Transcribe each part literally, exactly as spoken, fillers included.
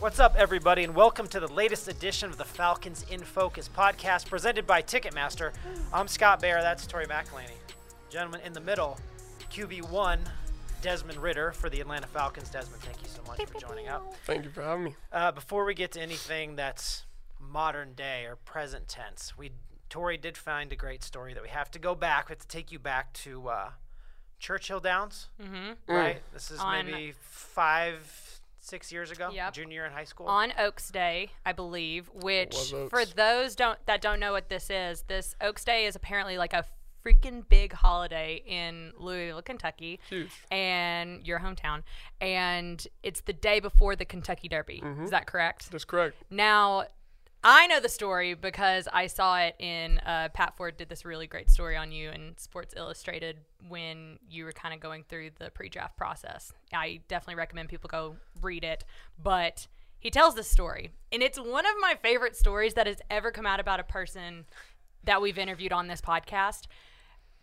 What's up, everybody, and welcome to the latest edition of the Falcons in Focus podcast presented by Ticketmaster. I'm Scott Baer. That's Tori McElhaney. Gentlemen, in the middle, Q B one, Desmond Ridder for the Atlanta Falcons. Desmond, thank you so much for joining up. Thank you for having me. Uh, before we get to anything that's modern day or present tense, we Tori did find a great story that we have to go back. We have to take you back to uh, Churchill Downs, mm-hmm. right? Mm. This is On maybe five... Six years ago, yep. Junior in high school. On Oaks Day, I believe, which for those don't that don't know what this is, this Oaks Day is apparently like a freaking big holiday in Louisville, Kentucky. Huge. And your hometown. And it's the day before the Kentucky Derby. Mm-hmm. Is that correct? That's correct. Now, I know the story because I saw it in uh, Pat Ford did this really great story on you in Sports Illustrated when you were kind of going through the pre-draft process. I definitely recommend people go read it, but he tells this story, and it's one of my favorite stories that has ever come out about a person that we've interviewed on this podcast.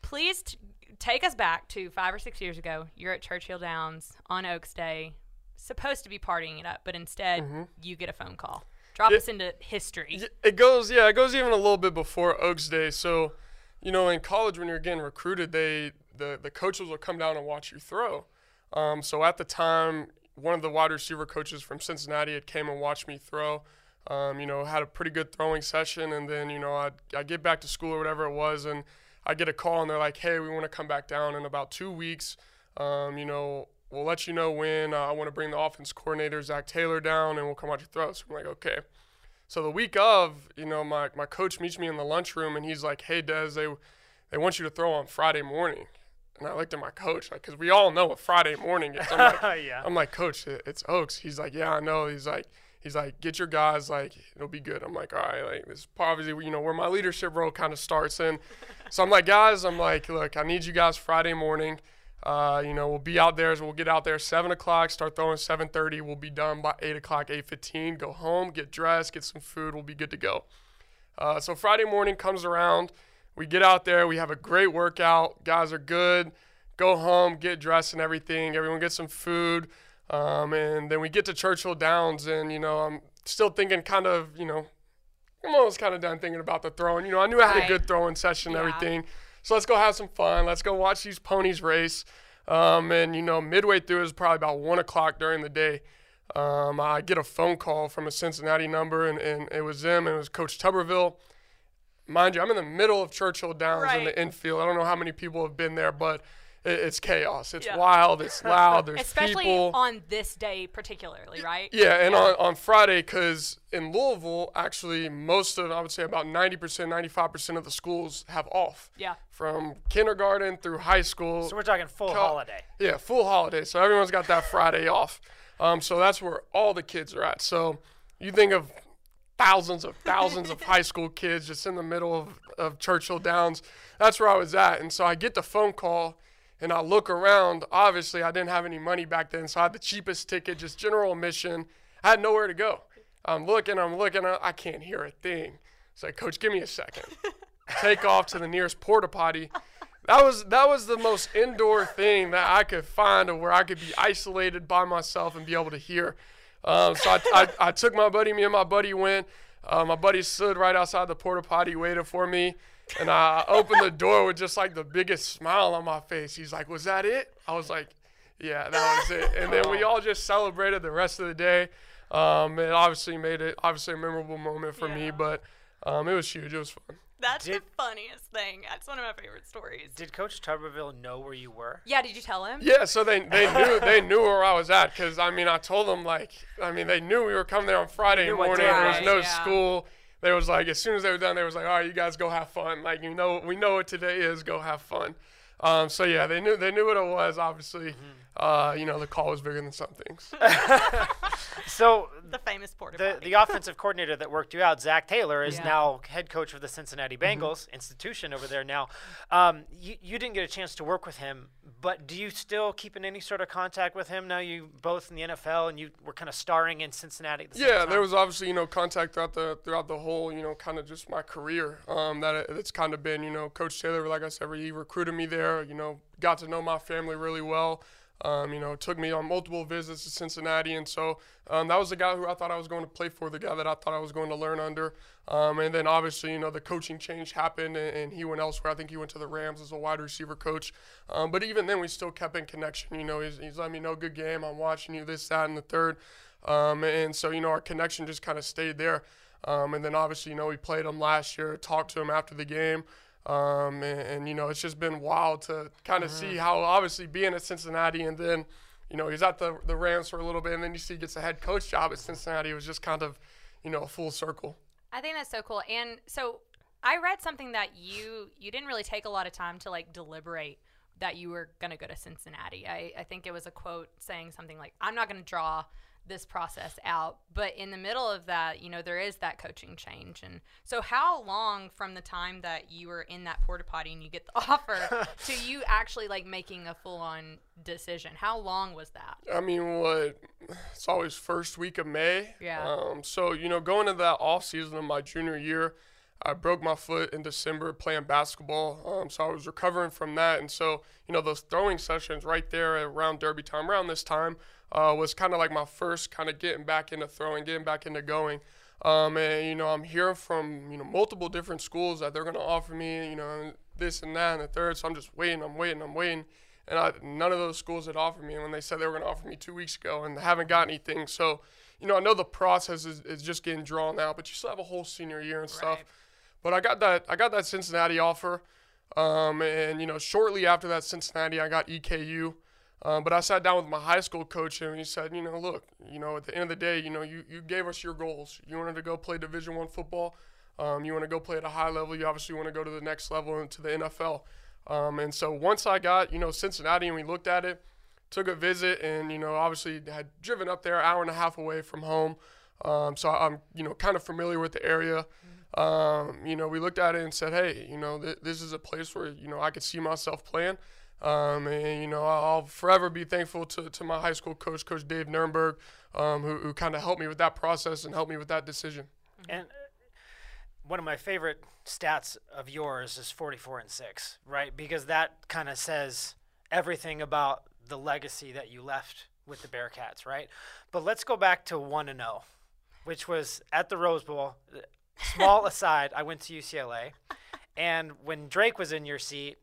Please t- take us back to five or six years ago. You're at Churchill Downs on Oaks Day, supposed to be partying it up, but instead mm-hmm. you get a phone call. Drop it, us into history. It goes, yeah, it goes even a little bit before Oaks Day. So, you know, in college when you're getting recruited, they the, the coaches will come down and watch you throw. Um, so at the time, one of the wide receiver coaches from Cincinnati had came and watched me throw. Um, you know, had a pretty good throwing session. And then, you know, I I get back to school or whatever it was, and I get a call, and they're like, hey, we want to come back down in about two weeks. Um, you know, we'll let you know when. Uh, I want to bring the offense coordinator, Zach Taylor, down, and we'll come out your throws. So I'm like, okay. So the week of, you know, my, my coach meets me in the lunchroom, and he's like, hey, Des, they they want you to throw on Friday morning. And I looked at my coach, like, because we all know what Friday morning is. I'm like, yeah. I'm like, coach, it, it's Oaks. He's like, yeah, I know. He's like, he's like, get your guys, like, it'll be good. I'm like, all right, like, this is obviously, you know, where my leadership role kind of starts in. So I'm like, guys, I'm like, look, I need you guys Friday morning. Uh, you know, we'll be out there. So we'll get out there seven o'clock, start throwing seven thirty. We'll be done by eight o'clock, eight fifteen. Go home, get dressed, get some food. We'll be good to go. Uh, so Friday morning comes around. We get out there. We have a great workout. Guys are good. Go home, get dressed and everything. Everyone gets some food. Um, and then we get to Churchill Downs. And, you know, I'm still thinking kind of, you know, I'm almost kind of done thinking about the throwing. You know, I knew I had a good throwing session and yeah. everything. So let's go have some fun. Let's go watch these ponies race. Um, and, you know, midway through, it was probably about one o'clock during the day. Um, I get a phone call from a Cincinnati number, and, and it was them, and it was Coach Tuberville. Mind you, I'm in the middle of Churchill Downs right. in the infield. I don't know how many people have been there, but it, it's chaos. It's yeah. wild. It's loud. There's Especially people. Especially on this day particularly, right? Yeah, and yeah. On, on Friday, because in Louisville, actually, most of, I would say about ninety percent, ninety-five percent of the schools have off. Yeah. From kindergarten through high school. So we're talking full Cal- holiday. Yeah, full holiday. So everyone's got that Friday off. Um, so that's where all the kids are at. So you think of thousands of thousands of high school kids just in the middle of, of Churchill Downs. That's where I was at. And so I get the phone call, and I look around. Obviously, I didn't have any money back then, so I had the cheapest ticket, just general admission. I had nowhere to go. I'm looking, I'm looking, I can't hear a thing. It's like, coach, give me a second. Take off to the nearest porta potty. That was that was the most indoor thing that I could find, of where I could be isolated by myself and be able to hear. Um, so I, I, I took my buddy. Me and my buddy went. Uh, my buddy stood right outside the porta potty, waited for me, and I opened the door with just like the biggest smile on my face. He's like, "Was that it?" I was like, "Yeah, that was it." And then we all just celebrated the rest of the day. Um, it obviously made it obviously a memorable moment for yeah. me, but um, it was huge. It was fun. That's did, the funniest thing. That's one of my favorite stories. Did Coach Tuberville know where you were? Yeah, did you tell him? Yeah, so they, they knew they knew where I was at, because, I mean, I told them, like, I mean, they knew we were coming there on Friday morning. There was no yeah. school. They was like, as soon as they were done, they was like, all right, you guys go have fun. Like, you know, we know what today is. Go have fun. Um, so, yeah, they knew they knew what it was, obviously. Mm-hmm. Uh, you know, the call was bigger than some things. So the famous porter the, the offensive coordinator that worked you out, Zach Taylor, is yeah. now head coach of the Cincinnati Bengals, mm-hmm. institution over there now. Um, you, you didn't get a chance to work with him, but do you still keep in any sort of contact with him? Now you both in the N F L, and you were kind of starring in Cincinnati at the same yeah, time. There was obviously, you know, contact throughout the throughout the whole, you know, kind of just my career. Um, that it, it's kind of been, you know, Coach Taylor, like I said, he recruited me there, you know, got to know my family really well. Um, you know, took me on multiple visits to Cincinnati. And so um, that was the guy who I thought I was going to play for, the guy that I thought I was going to learn under. Um, and then obviously, you know, the coaching change happened and, and he went elsewhere. I think he went to the Rams as a wide receiver coach. Um, but even then, we still kept in connection. You know, he's, he's let me know, good game, I'm watching you, this, that, and the third. Um, and so, you know, our connection just kind of stayed there. Um, and then obviously, you know, we played him last year, talked to him after the game. Um, and, and, you know, it's just been wild to kind of mm-hmm. see how, obviously, being at Cincinnati and then, you know, he's at the, the Rams for a little bit, and then you see he gets a head coach job at Cincinnati. It was just kind of, you know, a full circle. I think that's so cool. And so I read something that you you didn't really take a lot of time to, like, deliberate that you were going to go to Cincinnati. I, I think it was a quote saying something like, I'm not going to draw this process out, but in the middle of that, you know, there is that coaching change. And so how long from the time that you were in that porta potty and you get the offer to you actually like making a full-on decision, how long was that? I mean, what, it's always first week of May. Yeah. Um, so, you know, going into that off season of my junior year, I broke my foot in December playing basketball, um, so I was recovering from that. And so, you know, those throwing sessions right there around Derby time, around this time, uh, was kind of like my first kind of getting back into throwing, getting back into going. Um, and, you know, I'm hearing from, you know, multiple different schools that they're going to offer me, you know, this and that and the third. So I'm just waiting, I'm waiting, I'm waiting. And I, none of those schools had offered me when they said they were going to offer me two weeks ago, and they haven't got anything. So, you know, I know the process is, is just getting drawn out, but you still have a whole senior year and stuff. Right. But I got that I got that Cincinnati offer, um, and, you know, shortly after that Cincinnati, I got E K U. Um, but I sat down with my high school coach, and he said, you know, look, you know, at the end of the day, you know, you, you gave us your goals. You wanted to go play Division One football. Um, you want to go play at a high level. You obviously want to go to the next level and to the N F L. Um, and so once I got, you know, Cincinnati and we looked at it, took a visit, and, you know, obviously had driven up there an hour and a half away from home. Um, so I'm, you know, kind of familiar with the area. Um, you know, we looked at it and said, hey, you know, th this is a place where, you know, I could see myself playing. Um, and, you know, I'll forever be thankful to, to my high school coach, Coach Dave Nuremberg, um, who, who kind of helped me with that process and helped me with that decision. And one of my favorite stats of yours is forty-four and six, right? Because that kind of says everything about the legacy that you left with the Bearcats, right? But let's go back to one and oh, which was at the Rose Bowl. Small aside, I went to U C L A, and when Drake was in your seat,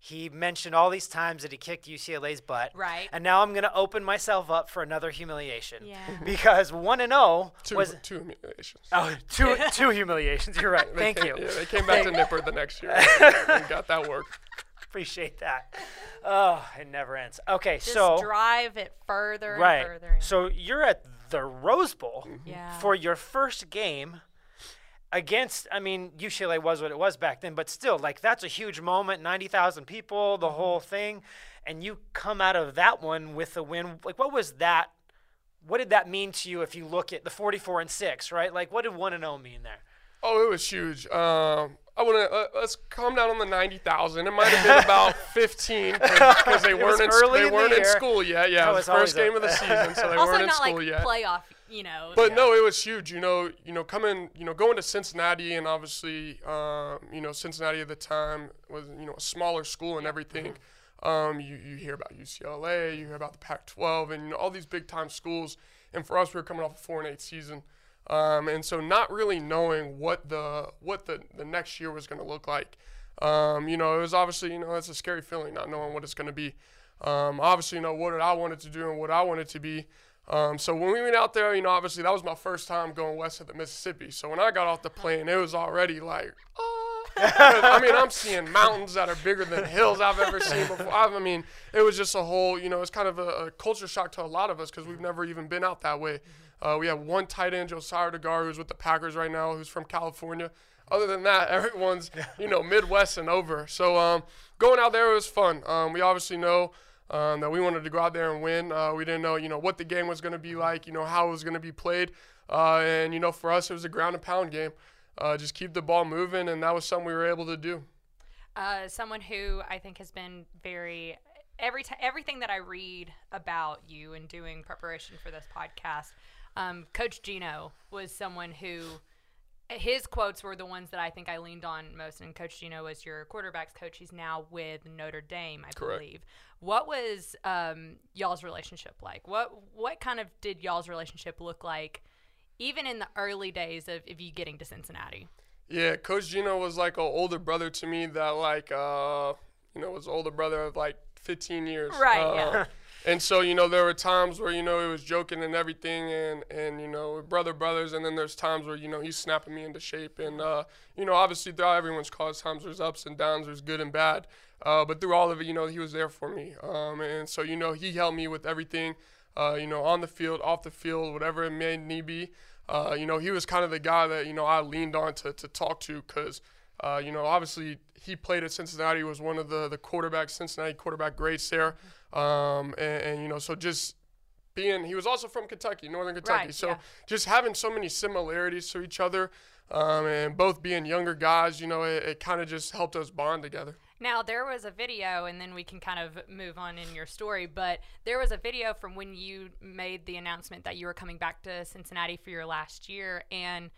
he mentioned all these times that he kicked U C L A's butt. Right. And now I'm going to open myself up for another humiliation. Yeah. Because one and oh was – Two humiliations. Oh, two, two humiliations. You're right. They Thank came, you. Yeah, they came back to Nipper the next year and got that work. Appreciate that. Oh, it never ends. Okay, Just so – Just drive it further and right. further. Right. So you're at the Rose Bowl mm-hmm. yeah. for your first game – against, I mean, U C L A was what it was back then, but still, like, that's a huge moment, ninety thousand people, the whole thing, and you come out of that one with a win. Like, what was that? What did that mean to you if you look at the forty-four and six, right? Like, what did one and oh mean there? Oh, it was huge. Um, I want to uh, let's calm down on the ninety thousand. It might have been about fifteen because they weren't in, they in weren't the in school yet. Yeah, it was, it was first game up. of the season, so they also weren't in school like yet. Playoff. You know, but yeah. no, it was huge. You know, you know, coming, you know, going to Cincinnati, and obviously, um, you know, Cincinnati at the time was, you know, a smaller school and everything. Mm-hmm. um, you you hear about U C L A, you hear about the Pac twelve, and you know, all these big time schools. And for us, we were coming off a four and eight season, um, and so not really knowing what the what the the next year was going to look like. Um, you know, it was obviously, you know, it's a scary feeling not knowing what it's going to be. Um, obviously, you know, what did I wanted to do and what I wanted to be. Um, so when we went out there, you know, obviously that was my first time going west of the Mississippi. So when I got off the plane, it was already like, oh. I mean, I'm seeing mountains that are bigger than hills I've ever seen before. I mean, it was just a whole, you know, it's kind of a, a culture shock to a lot of us because we've never even been out that way. Uh, we have one tight end, Josiah DeGar, who's with the Packers right now, who's from California. Other than that, everyone's, you know, Midwest and over. So um, going out there, it was fun. Um, we obviously know Um, that we wanted to go out there and win. Uh, we didn't know, you know, what the game was going to be like, you know, how it was going to be played. Uh, and, you know, for us, it was a ground-and-pound game. Uh, just keep the ball moving, and that was something we were able to do. Uh, someone who I think has been very every – everything that I read about you and doing preparation for this podcast, um, Coach Gino was someone who – his quotes were the ones that I think I leaned on most. And Coach Gino was your quarterback's coach. He's now with Notre Dame, I Correct. believe. What was um, y'all's relationship like? What what kind of did y'all's relationship look like, even in the early days of, of you getting to Cincinnati? Yeah, Coach Gino was like an older brother to me that, like, uh, you know, was older brother of, like, fifteen years. Right, uh, yeah. And so, you know, there were times where, you know, it was joking and everything, and, and you know, brother, brothers, and then there's times where, you know, he's snapping me into shape. And, uh, you know, obviously throughout everyone's college times, there's ups and downs, there's good and bad. Uh, but through all of it, you know, he was there for me. Um, and so, you know, he helped me with everything, uh, you know, on the field, off the field, whatever it may need be. Uh, you know, he was kind of the guy that, you know, I leaned on to, to talk to because, uh, you know, obviously he played at Cincinnati, was one of the, the quarterbacks, Cincinnati quarterback greats there. Um, and, and, you know, so just being, he was also from Kentucky, Northern Kentucky. Right, so yeah. just having so many similarities to each other, um, and both being younger guys, you know, it, it kind of just helped us bond together. Now, there was a video, and then we can kind of move on in your story, but there was a video from when you made the announcement that you were coming back to Cincinnati for your last year, and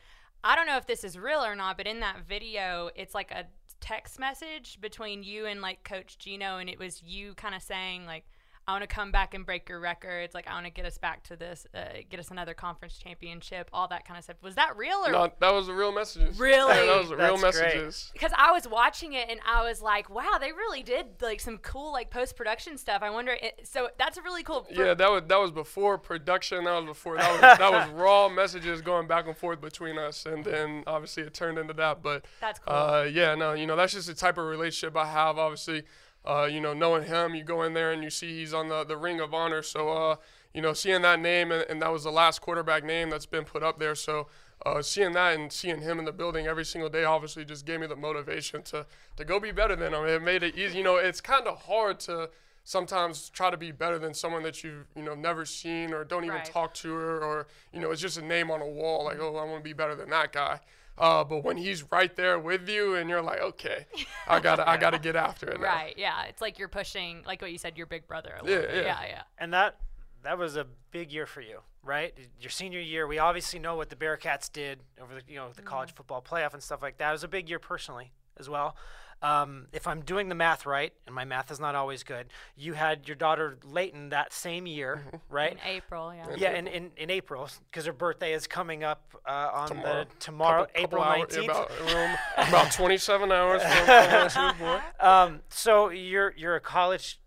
I don't know if this is real or not, but in that video, it's like a text message between you and, like, Coach Gino, and it was you kind of saying, like, I want to come back and break your records. Like, I want to get us back to this, uh, get us another conference championship, all that kind of stuff. Was that real? Or no, that was the real messages. Really? Yeah, that was the real messages. Because I was watching it, and I was like, wow, they really did, like, some cool, like, post-production stuff. I wonder – so that's a really cool – Yeah, that was that was before production. That was before – that was, that was raw messages going back and forth between us, and then obviously it turned into that. But that's cool. Uh, yeah, no, you know, that's just the type of relationship I have, obviously. Uh, you know, knowing him, you go in there and you see he's on the, the Ring of Honor. So, uh, you know, seeing that name, and, and that was the last quarterback name that's been put up there. So uh, seeing that and seeing him in the building every single day obviously just gave me the motivation to, to go be better than him. It made it easy. You know, it's kind of hard to sometimes try to be better than someone that you've, you know, never seen or don't even right. talk to her, or, you know, it's just a name on a wall. Like, oh, I want to be better than that guy. Uh, but when he's right there with you and you're like, okay, I gotta, yeah. I gotta get after it now. Right. Yeah. It's like you're pushing, like what you said, your big brother. A yeah, yeah. yeah. Yeah. And that, that was a big year for you, right? Your senior year. We obviously know what the Bearcats did over the, you know, the mm-hmm. college football playoff and stuff like that. It was a big year personally as well. Um, if I'm doing the math right, and my math is not always good, you had your daughter Leighton that same year, right? In April, yeah. Yeah, in, in, in April, because her birthday is coming up uh, on tomorrow. the tomorrow, couple, April couple nineteenth. Hour, about, um, about twenty-seven hours. From, from um, so you're you're a college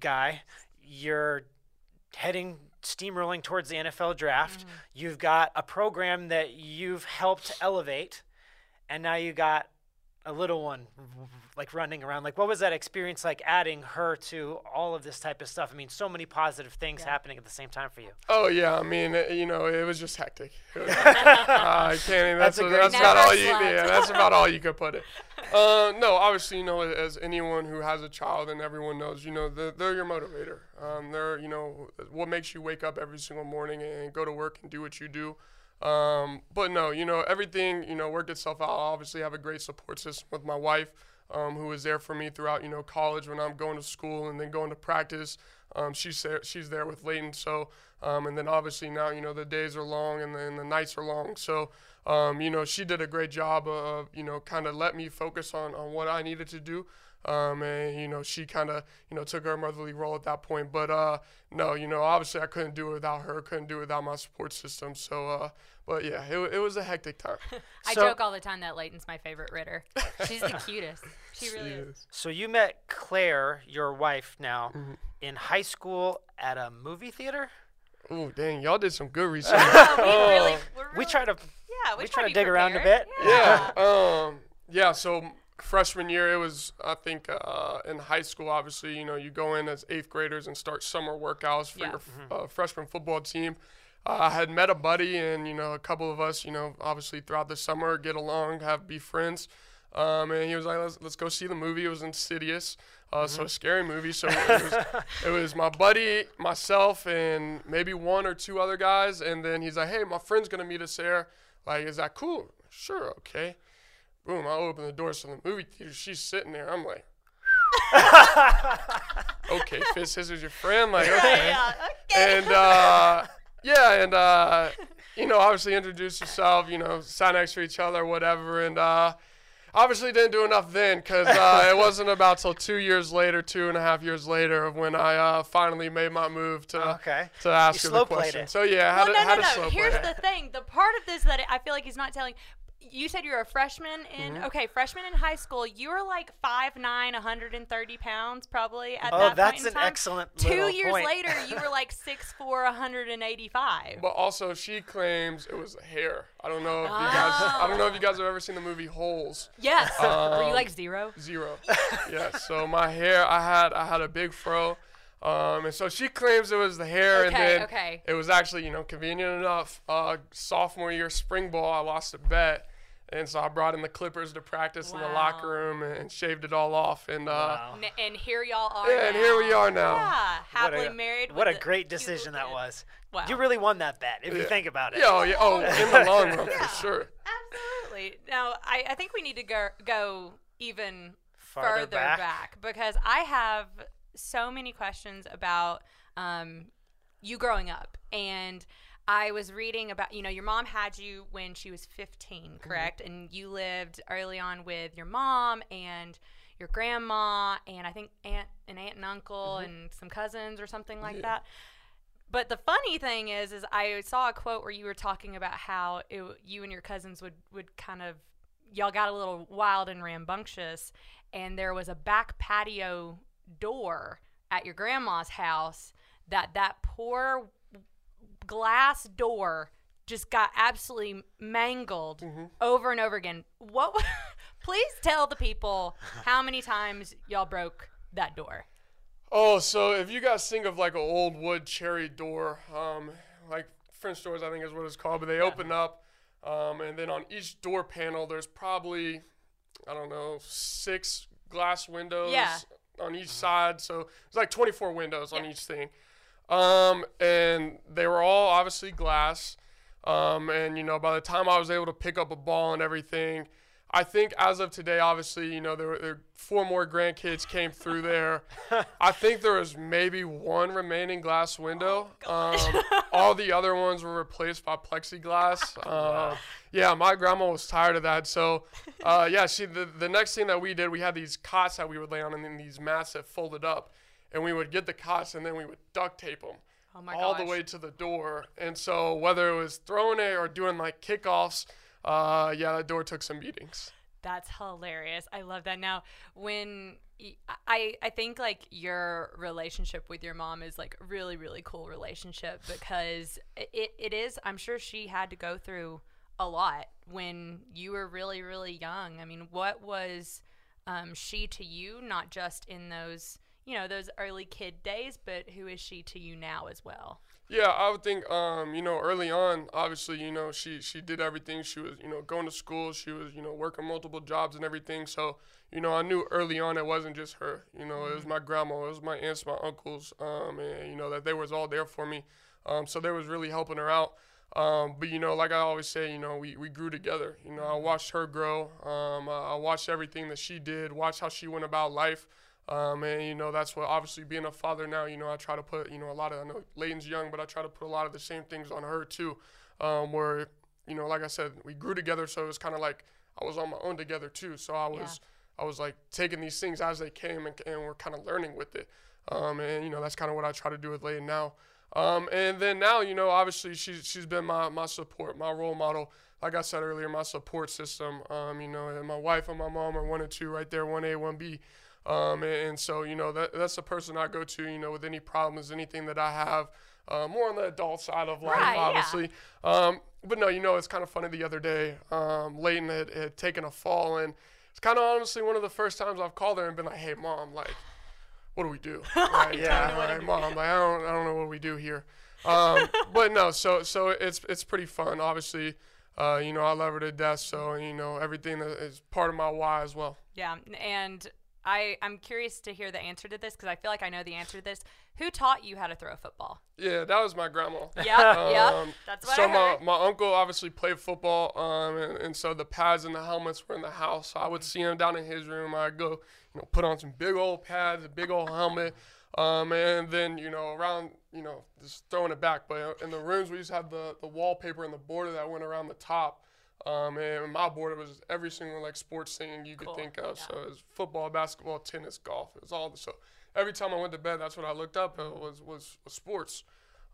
guy. You're heading steamrolling towards the N F L draft. Mm-hmm. You've got a program that you've helped elevate, and now you got a little one, like, running around. Like, what was that experience like, adding her to all of this type of stuff? I mean, so many positive things yeah. happening at the same time for you. Oh yeah, I mean, it, you know, it was just hectic. It was hectic. uh, I can't. That's that's, a, that's about all you. Yeah, that's about all you could put it. Uh, no, obviously, you know, as anyone who has a child and everyone knows, you know, they're, they're your motivator. Um, they're, you know, what makes you wake up every single morning and go to work and do what you do. Um, but no, you know, everything, you know, worked itself out. I obviously have a great support system with my wife, um, who was there for me throughout, you know, college when I'm going to school and then going to practice. Um, she's there, she's there with Leighton. So, um, and then obviously now, you know, the days are long and then the nights are long. So, um, you know, she did a great job of, you know, kind of let me focus on, on what I needed to do. Um, and, you know, she kind of, you know, took her motherly role at that point. But, uh, no, you know, obviously I couldn't do it without her, couldn't do it without my support system. So, uh, but, yeah, it, it was a hectic time. I so, joke all the time that Leighton's my favorite Ridder. She's the cutest. She really she is. is. So you met Claire, your wife now, mm-hmm. in high school at a movie theater? Oh, dang, y'all did some good research. Yeah, we, uh, really, we're really, we try to, yeah, we we try try to dig prepared. around a bit. Yeah, yeah, um, yeah so – freshman year, it was, I think, uh, in high school, obviously, you know, you go in as eighth graders and start summer workouts for yeah. your mm-hmm. uh, freshman football team. Uh, I had met a buddy and, you know, a couple of us, you know, obviously throughout the summer, get along, have be friends. Um, and he was like, let's, let's go see the movie. It was Insidious. Uh, mm-hmm. So a scary movie. So it was, it was my buddy, myself, and maybe one or two other guys. And then he's like, hey, my friend's going to meet us there. Like, is that cool? Sure. Okay. Boom, I open the doors to the movie theater. She's sitting there. I'm like, okay, Fitz, this is your friend. Like, okay. Yeah, yeah, okay. And, uh, yeah, and, uh, you know, obviously introduce yourself, you know, sign next to each other, whatever. And uh, obviously didn't do enough then, because uh, it wasn't about till two years later, two and a half years later, of when I uh, finally made my move to okay. to ask you her the question. It. So yeah, how well, to, no, how no, to no. slow Here's play. The thing: the part of this that I feel like he's not telling. You said you were a freshman in mm-hmm. – okay, freshman in high school. You were like five nine, one hundred thirty pounds probably at oh, that point in time. Oh, that's an excellent Two years point. later, you were like six four, one hundred eighty-five. But also, she claims it was hair. I don't know if oh. you guys – I don't know if you guys have ever seen the movie Holes. Yes. Um, were you like zero? Zero. Yes. So my hair, I had I had a big fro. Um, and so she claims it was the hair, okay, and then okay. it was actually, you know, convenient enough. Uh, sophomore year spring ball, I lost a bet. And so I brought in the clippers to practice wow. in the locker room and shaved it all off. And uh, wow. N and here y'all are. Yeah, now. And here we are now. Yeah, happily what a, married. What a great decision that was. Wow. You really won that bet if yeah. you think about it. Yeah, oh, yeah. oh in the long run yeah, for sure. Absolutely. Now I, I think we need to go go even farther, farther back. back because I have so many questions about um, you growing up and. I was reading about, you know, your mom had you when she was fifteen, correct? Mm-hmm. And you lived early on with your mom and your grandma and I think aunt and aunt and uncle mm-hmm. and some cousins or something like yeah. that. But the funny thing is, is I saw a quote where you were talking about how it, you and your cousins would, would kind of, y'all got a little wild and rambunctious, and there was a back patio door at your grandma's house that that poor glass door just got absolutely mangled mm-hmm. over and over again. What? Please tell the people how many times y'all broke that door. Oh, so if you guys think of like an old wood cherry door, um, like French doors, I think is what it's called, but they yeah. open up, um, and then on each door panel, there's probably, I don't know, six glass windows yeah. on each side. So it's like twenty-four windows yeah. on each thing. Um, and they were all obviously glass. Um, and, you know, by the time I was able to pick up a ball and everything, I think as of today, obviously, you know, there were, there were four more grandkids came through there. I think there was maybe one remaining glass window. Oh, um, all the other ones were replaced by plexiglass. Uh, wow. Yeah, my grandma was tired of that. So, uh, yeah, she, the, the next thing that we did, we had these cots that we would lay on and then these mats that folded up. And we would get the cots, and then we would duct tape them oh my all gosh. the way to the door. And so whether it was throwing it or doing, like, kickoffs, uh, yeah, that door took some beatings. That's hilarious. I love that. Now, when I, I think, like, your relationship with your mom is, like, really, really cool relationship because it, it is – I'm sure she had to go through a lot when you were really, really young. I mean, what was um, she to you, not just in those – you know, those early kid days, but who is she to you now as well? Yeah, I would think, um, you know, early on, obviously, you know, she, she did everything. She was, you know, going to school. She was, you know, working multiple jobs and everything. So, you know, I knew early on it wasn't just her. You know, it was my grandma, it was my aunts, my uncles, um, and, you know, that they was all there for me. Um, so they was really helping her out. Um, but, you know, like I always say, you know, we, we grew together. You know, I watched her grow. Um, I, I watched everything that she did, watched how she went about life. Um, and, you know, that's what obviously being a father now, you know, I try to put, you know, a lot of, I know Leighton's young, but I try to put a lot of the same things on her too, um, where, you know, like I said, we grew together. So it was kind of like I was on my own together too. So I was, yeah. I was like taking these things as they came and, and we're kind of learning with it. Um, and, you know, that's kind of what I try to do with Leighton now. Um, and then now, you know, obviously she's, she's been my, my support, my role model. Like I said earlier, my support system, um, you know, and my wife and my mom are one and two right there, one A, one B. Um, and, and so, you know, that that's the person I go to, you know, with any problems, anything that I have, uh, more on the adult side of life, right, obviously. Yeah. Um, but no, you know, it's kind of funny the other day, um, Leighton had, had taken a fall, and it's kind of honestly one of the first times I've called her and been like, hey mom, like, what do we do? Like, yeah. Like, mom, like, I don't, I don't know what we do here. Um, but no, so, so it's, it's pretty fun. Obviously, uh, you know, I love her to death. So, you know, everything that is part of my why as well. Yeah. And I, I'm curious to hear the answer to this because I feel like I know the answer to this. Who taught you how to throw a football? Yeah, that was my grandma. Yeah, um, yeah, that's what so I heard. So my, my uncle obviously played football, um, and, and so the pads and the helmets were in the house. So I would see him down in his room. I'd go, you know, put on some big old pads, a big old helmet. Um, and then, you know, around, you know, just throwing it back. But in the rooms, we just had the, the wallpaper and the border that went around the top. Um, and my board, it was every single, like, sports thing you could cool. think of. Yeah. So it was football, basketball, tennis, golf. It was all the so every time I went to bed, that's what I looked up. It was, was, was sports.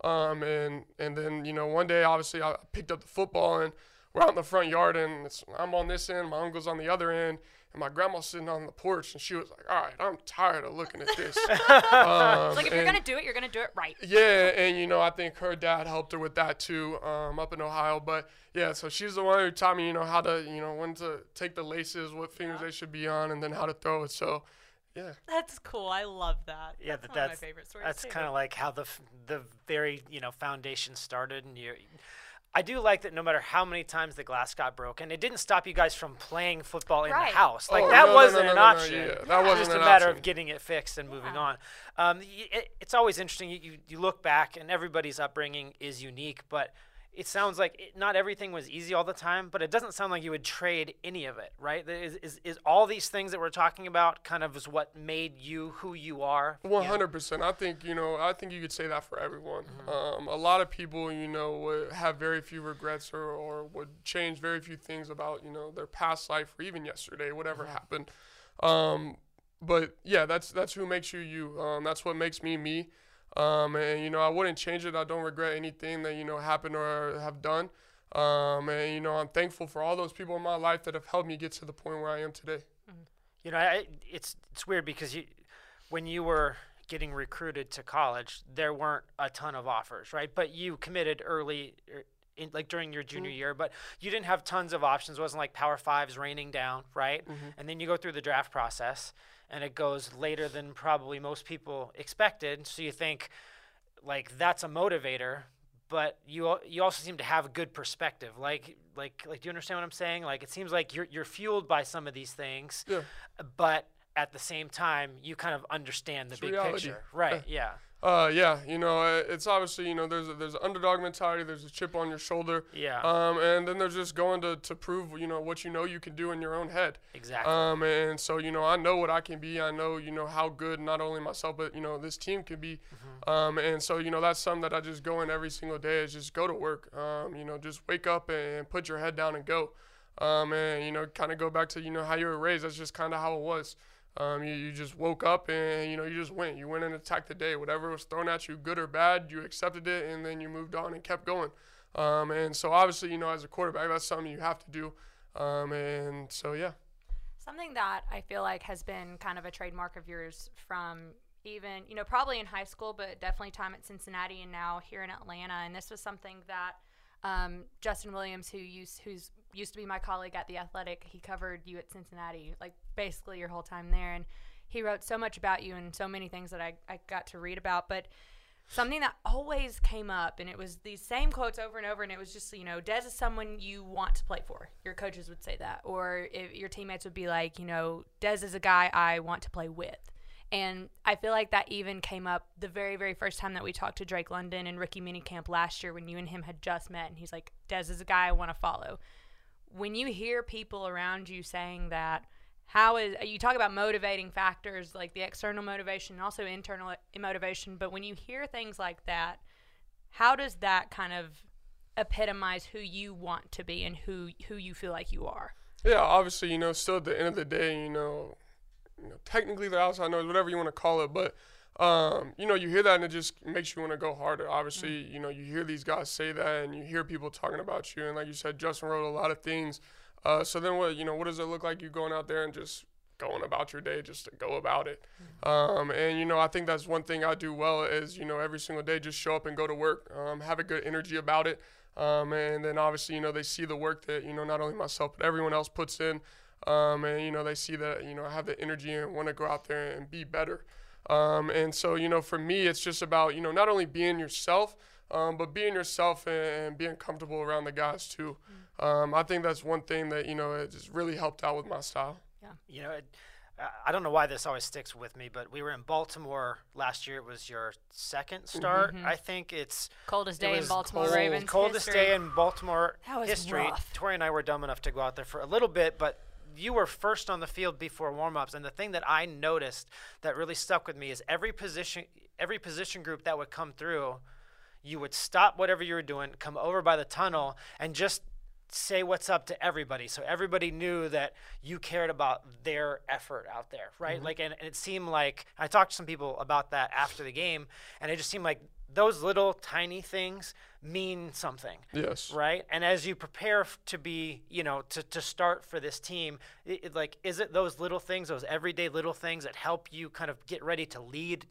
Um, and, and then, you know, one day, obviously, I picked up the football, and we're out in the front yard, and it's, I'm on this end, my uncle's on the other end, and my grandma's sitting on the porch, and she was like, all right, I'm tired of looking at this. um, like, if you're going to do it, you're going to do it right. Yeah, and, you know, I think her dad helped her with that, too, um, up in Ohio. But, yeah, so she's the one who taught me, you know, how to, you know, when to take the laces, what fingers yeah. they should be on, and then how to throw it. So, yeah. That's cool. I love that. Yeah, that's, that, that's my favorite story. That's kind of like how the the very, you know, foundation started. And you, I do like that no matter how many times the glass got broken, it didn't stop you guys from playing football right. in the house. Like, oh, that no, wasn't no, no, an no, option. No, yeah. That wasn't just an a matter option. Of getting it fixed and moving yeah. on. Um, it, it's always interesting. You, you, you look back, and everybody's upbringing is unique, but it sounds like it, not everything was easy all the time, but it doesn't sound like you would trade any of it, right? Is, is, is all these things that we're talking about kind of is what made you who you are? one hundred percent. You know? I think, you know, I think you could say that for everyone. Mm-hmm. um, a lot of people, you know, have very few regrets or, or would change very few things about, you know, their past life or even yesterday, whatever mm-hmm. happened. Um, but, yeah, that's, that's who makes you you. Um, that's what makes me me. Um, and, you know, I wouldn't change it. I don't regret anything that, you know, happened or have done. Um, and, you know, I'm thankful for all those people in my life that have helped me get to the point where I am today. Mm-hmm. You know, I, it's it's weird because you, when you were getting recruited to college, there weren't a ton of offers, right? But you committed early, in, like during your junior mm-hmm. year, but you didn't have tons of options. It wasn't like Power Fives raining down, right? Mm-hmm. And then you go through the draft process. And it goes later than probably most people expected. So you think, like, that's a motivator, but you you also seem to have a good perspective. Like, like, like, do you understand what I'm saying? Like, it seems like you're you're fueled by some of these things, yeah. but at the same time, you kind of understand the it's big reality. Picture, right? Yeah. yeah. Uh, yeah. You know, it's obviously you know there's a, there's an underdog mentality. There's a chip on your shoulder. Yeah. Um, and then there's just going to to prove you know what you know you can do in your own head. Exactly. Um, and so you know I know what I can be. I know you know how good not only myself but you know this team can be. Mm-hmm. Um, and so you know that's something that I just go in every single day is just go to work. Um, you know just wake up and put your head down and go. Um, and you know kind of go back to you know how you were raised. That's just kind of how it was. Um, you, you just woke up and, you know, you just went. You went and attacked the day. Whatever was thrown at you, good or bad, you accepted it, and then you moved on and kept going. Um, and so, obviously, you know, as a quarterback, that's something you have to do. Um, and so, yeah. Something that I feel like has been kind of a trademark of yours from even, you know, probably in high school, but definitely time at Cincinnati and now here in Atlanta. And this was something that um, Justin Williams, who used, who's used to be my colleague at The Athletic, he covered you at Cincinnati, like basically your whole time there. And he wrote so much about you and so many things that I, I got to read about. But something that always came up, and it was these same quotes over and over, and it was just, you know, Dez is someone you want to play for. Your coaches would say that. Or if your teammates would be like, you know, Dez is a guy I want to play with. And I feel like that even came up the very, very first time that we talked to Drake London and Ricky Minicamp last year when you and him had just met. And he's like, Dez is a guy I want to follow. When you hear people around you saying that, how is, you talk about motivating factors, like the external motivation and also internal motivation, but when you hear things like that, how does that kind of epitomize who you want to be and who, who you feel like you are? Yeah, obviously, you know, still at the end of the day, you know, you know technically the outside noise, whatever you want to call it, but, um, you know, you hear that and it just makes you want to go harder. Obviously, mm-hmm. you know, you hear these guys say that and you hear people talking about you. And like you said, Justin wrote a lot of things. Uh, so then what, you know, what does it look like you going out there and just going about your day just to go about it? Mm-hmm. Um, and, you know, I think that's one thing I do well is, you know, every single day just show up and go to work, um, have a good energy about it. Um, and then obviously, you know, they see the work that, you know, not only myself, but everyone else puts in. Um, and, you know, they see that, you know, I have the energy and want to go out there and be better. Um, and so, you know, for me, it's just about, you know, not only being yourself, um, but being yourself and, and being comfortable around the guys, too. Mm-hmm. um, I think that's one thing that, you know, it just really helped out with my style. Yeah. You know, it, I don't know why this always sticks with me, but we were in Baltimore last year. It was your second start. Mm-hmm. I think it's coldest day it in Baltimore cold, Ravens coldest history. Coldest day in Baltimore that was history. Rough. Tori and I were dumb enough to go out there for a little bit, but you were first on the field before warm-ups, and the thing that I noticed that really stuck with me is every position every position group that would come through, you would stop whatever you were doing, come over by the tunnel, and just say what's up to everybody. So everybody knew that you cared about their effort out there, right? Mm-hmm. Like, and, and it seemed like – I talked to some people about that after the game, and it just seemed like those little tiny things mean something. Yes. Right? And as you prepare to be – you know, to, to start for this team, it, it, like, is it those little things, those everyday little things that help you kind of get ready to lead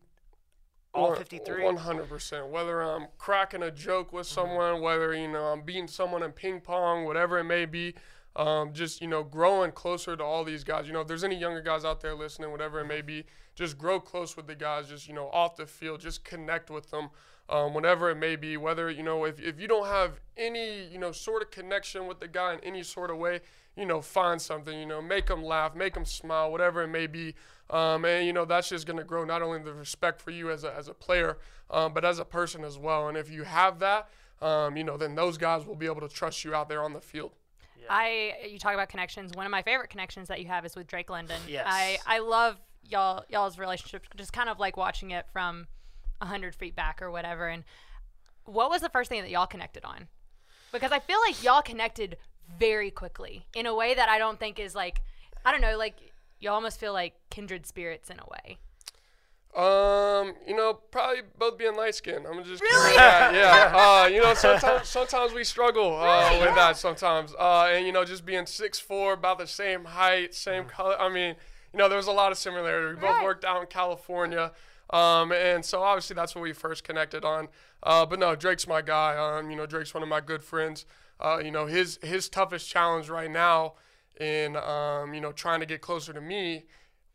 all fifty-three? one hundred percent. Whether I'm cracking a joke with someone, whether, you know, I'm beating someone in ping pong, whatever it may be, um, just, you know, growing closer to all these guys. You know, if there's any younger guys out there listening, whatever it may be, just grow close with the guys, just, you know, off the field, just connect with them, um, whatever it may be. Whether, you know, if, if you don't have any, you know, sort of connection with the guy in any sort of way, you know, find something, you know, make them laugh, make them smile, whatever it may be. Um, and, you know, that's just going to grow not only the respect for you as a, as a player, um, but as a person as well. And if you have that, um, you know, then those guys will be able to trust you out there on the field. Yeah. I, you talk about connections. One of my favorite connections that you have is with Drake London. Yes. I, I love y'all, y'all's relationship, just kind of like watching it from one hundred feet back or whatever. And what was the first thing that y'all connected on? Because I feel like y'all connected very quickly in a way that I don't think is like, I don't know, like, you almost feel like kindred spirits in a way. Um, you know, probably both being light-skinned. I'm just really? That. Yeah. Uh, you know, sometimes sometimes we struggle uh, right, with yeah. that sometimes. Uh, and, you know, just being six foot four, about the same height, same color. I mean, you know, there was a lot of similarity. We both right. worked out in California. Um, and so, obviously, that's what we first connected on. Uh, but, no, Drake's my guy. Um, you know, Drake's one of my good friends. Uh, you know, his his toughest challenge right now in, um, you know, trying to get closer to me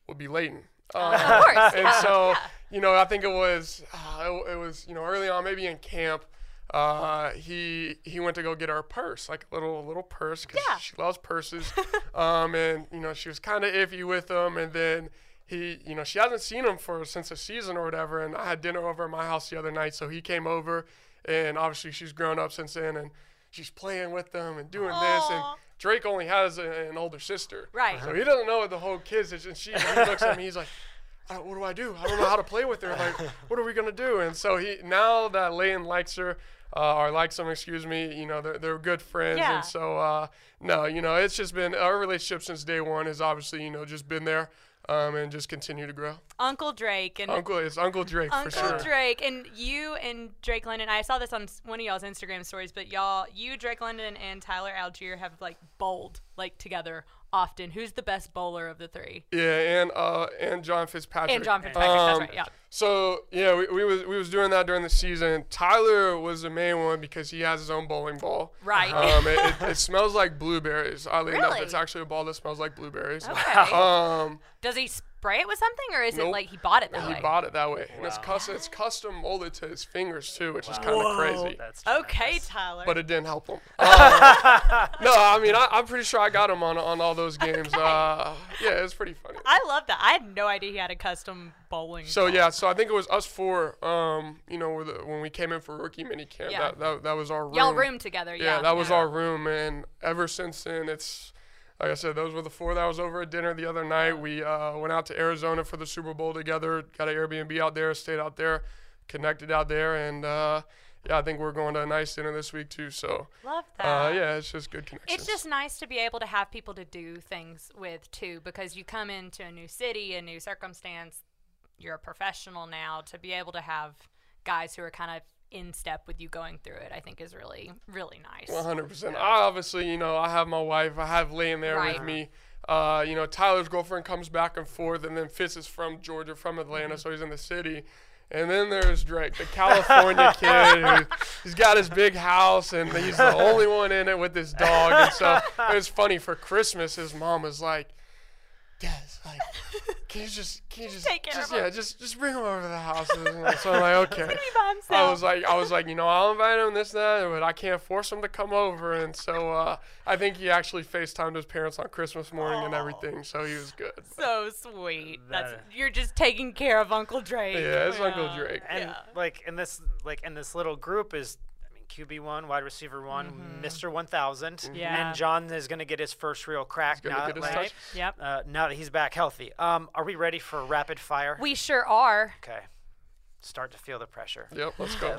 would be Leighton. Um, of course. And so, you know, I think it was, uh, it, it was, you know, early on, maybe in camp, uh, he he went to go get her a purse, like a little, little purse, because yeah. she loves purses. um, and, you know, she was kind of iffy with them. And then he, you know, she hasn't seen him for since the season or whatever. And I had dinner over at my house the other night. So he came over, and obviously she's grown up since then, and she's playing with them and doing Aww. this. And Drake only has a, an older sister. Right. So he doesn't know what the whole kids is. And she, he looks at me, he's like, I what do I do? I don't know how to play with her. Like, what are we going to do? And so he now that Leighton likes her, uh, or likes him, excuse me, you know, they're, they're good friends. Yeah. And so, uh, no, you know, it's just been our relationship since day one has obviously, you know, just been there. Um, and just continue to grow. Uncle Drake. and Uncle, It's Uncle Drake, Uncle for sure. Uncle Drake. And you and Drake London, I saw this on one of y'all's Instagram stories, but y'all, you, Drake London, and Tyler Algier have, like, bowled, like, together often. Who's the best bowler of the three? Yeah, and uh, and John Fitzpatrick. And John Fitzpatrick, um, that's right, yeah. So, yeah, we, we, was, we was doing that during the season. Tyler was the main one because he has his own bowling ball. Right. Um, it, it, it smells like blueberries. Oddly really? enough, it's actually a ball that smells like blueberries. Okay. Um, Does he spray it with something, or is nope. it like he bought it that he way? He bought it that way. Wow. And it's custom, it's custom molded to his fingers, too, which wow. is kind of crazy. That's okay, Tyler. But it didn't help him. Um, no, I mean, I, I'm pretty sure I got him on, on all those games. Okay. Uh, yeah, it was pretty funny. I love that. I had no idea he had a custom bowling So, ball. yeah, so I think it was us four, um, you know, when we came in for rookie minicamp. Yeah. That, that, that was our room. Y'all room together, yeah. Yeah, that was yeah. our room, and ever since then, it's – like I said, those were the four that was over at dinner the other night. We uh, went out to Arizona for the Super Bowl together, got an Airbnb out there, stayed out there, connected out there. And, uh, yeah, I think we're going to a nice dinner this week too. So Love that. Uh, yeah, it's just good connections. It's just nice to be able to have people to do things with too, because you come into a new city, a new circumstance. You're a professional now. To be able to have guys who are kind of in step with you going through it, I think is really, really nice. one hundred percent. I obviously, you know, I have my wife. I have Leighton there right. with me. Uh, you know, Tyler's girlfriend comes back and forth, and then Fitz is from Georgia, from Atlanta, mm-hmm. so he's in the city. And then there's Drake, the California kid. Who, he's got his big house, and he's the only one in it with his dog. And so it was funny. For Christmas, his mom was like, Des, like, can you just, can you just, Take care just of yeah, him. just, just bring him over to the house. So I'm like, okay. I was like, I was like, you know, I'll invite him, this, that, but I can't force him to come over. And so uh, I think he actually FaceTimed his parents on Christmas morning oh. and everything. So he was good. So sweet. That's you're just taking care of Uncle Drake. Yeah, it's yeah. Uncle Drake. And yeah. like, and this, like, and this little group is. Q B one, wide receiver one, mm-hmm. Mister one thousand. Mm-hmm. Yeah. And John is going to get his first real crack now, that, right? Yep. Uh, now that he's back healthy. Um, are we ready for rapid fire? We sure are. Okay. Start to feel the pressure. Yep, let's go.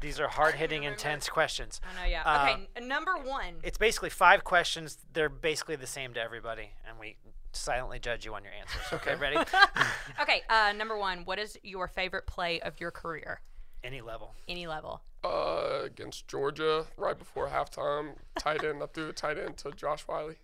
These are hard-hitting, intense questions. I know, yeah. Um, okay, number one. It's basically five questions. They're basically the same to everybody, and we silently judge you on your answers. Okay, ready? Okay, uh, number one. What is your favorite play of your career? Any level. Any level. Uh, against Georgia, right before halftime, tight end. I threw a tight end to Josh Wiley.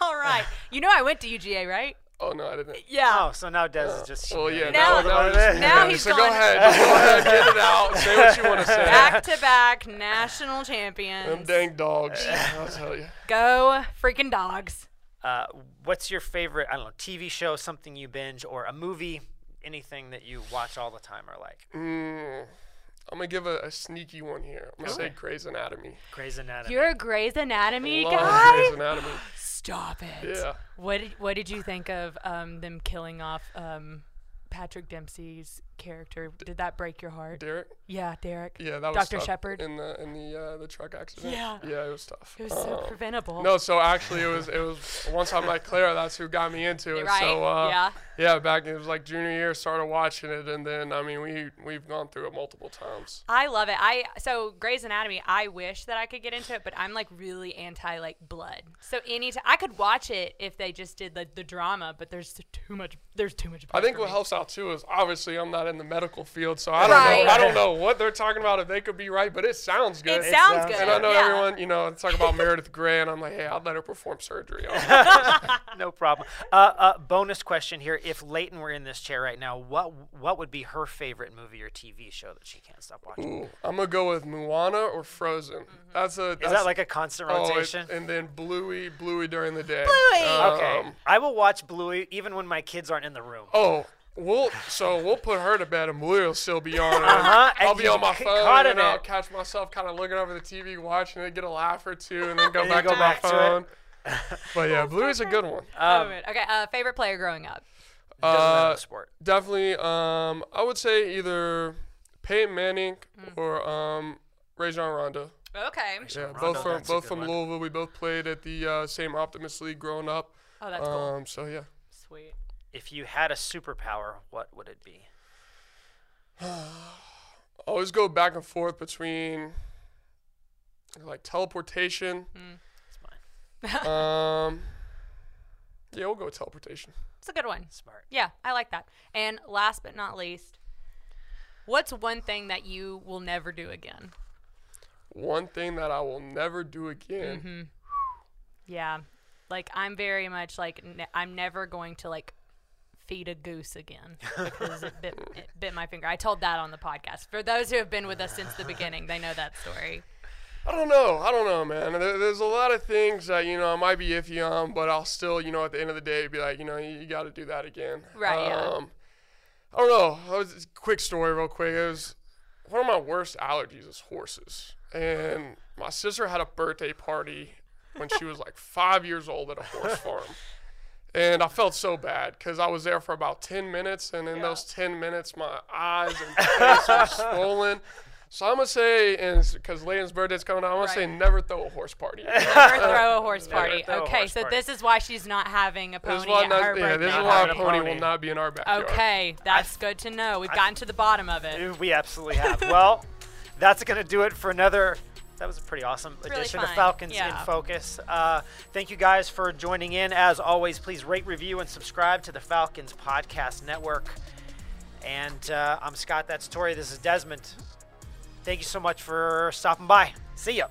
All right. You know I went to U G A, right? Oh, no, I didn't. Yeah. Oh, so now Des uh, is just. Well, yeah. Now, now, now, just, now he's so gone. Go ahead. Just go ahead. Get it out. Say what you want to say. Back-to-back national champions. Them dang dogs. I'll tell you. Go freaking dogs. Uh, what's your favorite, I don't know, T V show, something you binge, or a movie, anything that you watch all the time or like? Mm. I'm going to give a, a sneaky one here. I'm going to say Grey's Anatomy. Grey's Anatomy. You're a Grey's Anatomy guy? I love Grey's Anatomy. Stop it. Yeah. What did, what did you think of um, them killing off um, Patrick Dempsey's character? Did that break your heart? Derek? Yeah, Derek. Yeah, that was Doctor Shepard in the in the uh, the truck accident. Yeah. Yeah, it was tough. It was um, so preventable. No, so actually it was it was once I met Claire, that's who got me into it. Right. So uh, yeah. Yeah, back it was like junior year, started watching it, and then I mean we we've gone through it multiple times. I love it. I so Grey's Anatomy, I wish that I could get into it, but I'm like really anti like blood. So any I could watch it if they just did the the drama, but there's too much there's too much. I think what me. helps out too is obviously I'm not in the medical field, so I don't right. know. I don't know what they're talking about, if they could be right, but it sounds good. It sounds, it sounds good. And I know yeah. everyone, you know, talk about Meredith Grey, and I'm like, hey, I'll let her perform surgery. No problem. Uh, uh, bonus question here: if Leighton were in this chair right now, what what would be her favorite movie or T V show that she can't stop watching? Ooh, I'm gonna go with Moana or Frozen. Mm-hmm. That's a. That's, is that like a constant rotation? Oh, it, and then Bluey, Bluey during the day. Bluey. Um, okay. I will watch Bluey even when my kids aren't in the room. Oh. We'll so we'll put her to bed and we'll still be on her. Uh-huh. I'll and be on my phone and I'll it. catch myself kind of looking over the T V, watching it, get a laugh or two, and then go and back go to back my to phone. It. But yeah, Blue is a good one. Um, okay, uh, favorite player growing up? Uh, sport. Definitely, um, I would say either Peyton Manning mm. or um, Rajon Rondo. Okay. Yeah, both from both from Louisville. We both played at the uh, same Optimist League growing up. Oh, that's cool. Um, so yeah. Sweet. If you had a superpower, what would it be? I always go back and forth between like teleportation. Mm. That's mine. um, yeah, we'll go with teleportation. It's a good one. Smart. Yeah, I like that. And last but not least, what's one thing that you will never do again? One thing that I will never do again? Mm-hmm. Yeah. Like, I'm very much like, ne I'm never going to like feed a goose again because it bit, it bit my finger. I told that on the podcast. For those who have been with us since the beginning, they know that story. I don't know. I don't know, man. There, there's a lot of things that, you know, I might be iffy on, but I'll still, you know, at the end of the day, be like, you know, you, you got to do that again. Right. Um, yeah. I don't know. I was, quick story real quick. It was one of my worst allergies is horses. And my sister had a birthday party when she was like five years old at a horse farm. And I felt so bad because I was there for about ten minutes. And in yeah. those ten minutes, my eyes and face were swollen. So I'm going to say, and because Leighton's birthday's coming up, I'm going right. to say never throw a horse party. Never throw a horse party. Okay, horse so party. This is why she's not having a pony at not, her yeah, birthday. This is why a pony will not be in our backyard. Okay, that's good to know. We've I, gotten to the bottom of it. We absolutely have. Well, that's going to do it for another... That was a pretty awesome it's edition really of Falcons yeah. in Focus. Uh, thank you guys for joining in. As always, please rate, review, and subscribe to the Falcons Podcast Network. And uh, I'm Scott. That's Tori. This is Desmond. Thank you so much for stopping by. See ya.